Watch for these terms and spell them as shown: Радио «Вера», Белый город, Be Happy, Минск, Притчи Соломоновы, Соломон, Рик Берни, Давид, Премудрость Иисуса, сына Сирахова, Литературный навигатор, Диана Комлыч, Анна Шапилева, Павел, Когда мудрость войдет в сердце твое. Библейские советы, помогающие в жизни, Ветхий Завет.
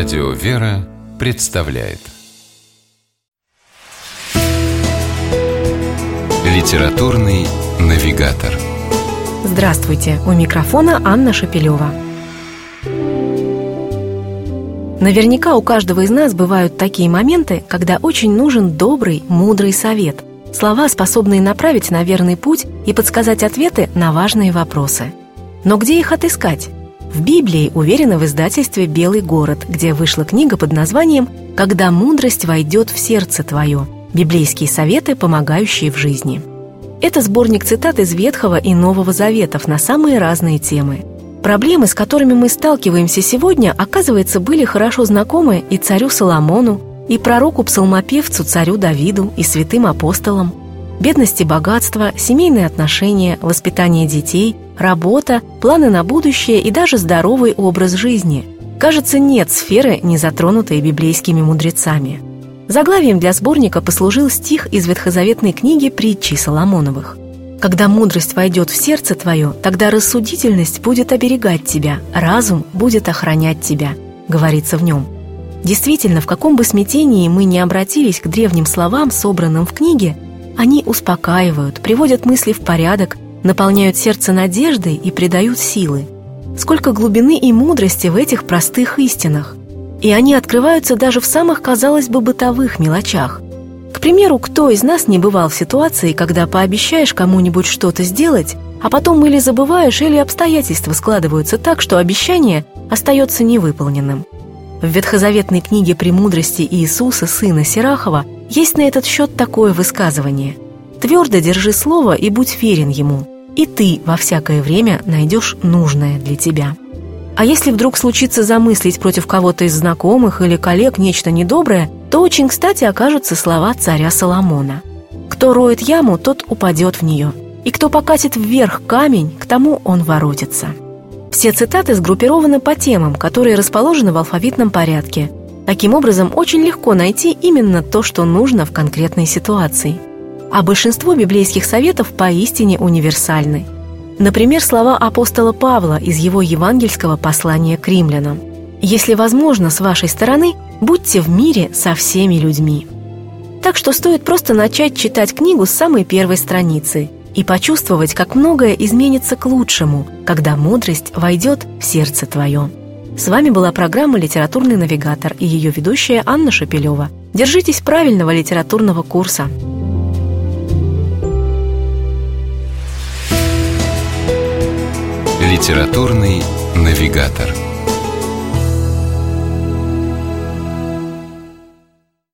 Радио «Вера» представляет Литературный навигатор. Здравствуйте! У микрофона Анна Шапилева. Наверняка у каждого из нас бывают такие моменты, когда очень нужен добрый, мудрый совет. Слова, способные направить на верный путь и подсказать ответы на важные вопросы. Но где их отыскать? В Библии уверена в издательстве «Белый город», где вышла книга под названием «Когда мудрость войдет в сердце твое. Библейские советы, помогающие в жизни». Это сборник цитат из Ветхого и Нового Заветов на самые разные темы. Проблемы, с которыми мы сталкиваемся сегодня, оказывается, были хорошо знакомы и царю Соломону, и пророку-псалмопевцу царю Давиду, и святым апостолам. Бедность и богатство, семейные отношения, воспитание детей, работа, планы на будущее и даже здоровый образ жизни. Кажется, нет сферы, не затронутой библейскими мудрецами. Заглавием для сборника послужил стих из ветхозаветной книги «Притчи Соломоновых». «Когда мудрость войдет в сердце твое, тогда рассудительность будет оберегать тебя, разум будет охранять тебя», говорится в нем. Действительно, в каком бы смятении мы ни обратились к древним словам, собранным в книге, они успокаивают, приводят мысли в порядок, наполняют сердце надеждой и придают силы. Сколько глубины и мудрости в этих простых истинах! И они открываются даже в самых, казалось бы, бытовых мелочах. К примеру, кто из нас не бывал в ситуации, когда пообещаешь кому-нибудь что-то сделать, а потом или забываешь, или обстоятельства складываются так, что обещание остается невыполненным. В ветхозаветной книге «Премудрости Иисуса, сына Сирахова» есть на этот счет такое высказывание: «Твердо держи слово и будь верен ему, и ты во всякое время найдешь нужное для тебя». А если вдруг случится замыслить против кого-то из знакомых или коллег нечто недоброе, то очень кстати окажутся слова царя Соломона: «Кто роет яму, тот упадет в нее, и кто покатит вверх камень, к тому он воротится». Все цитаты сгруппированы по темам, которые расположены в алфавитном порядке. Таким образом, очень легко найти именно то, что нужно в конкретной ситуации. А большинство библейских советов поистине универсальны. Например, слова апостола Павла из его евангельского послания к римлянам: «Если возможно, с вашей стороны, будьте в мире со всеми людьми». Так что стоит просто начать читать книгу с самой первой страницы и почувствовать, как многое изменится к лучшему, когда мудрость войдет в сердце твое. С вами была программа «Литературный навигатор» и ее ведущая Анна Шапилева. Держитесь правильного литературного курса. Литературный навигатор.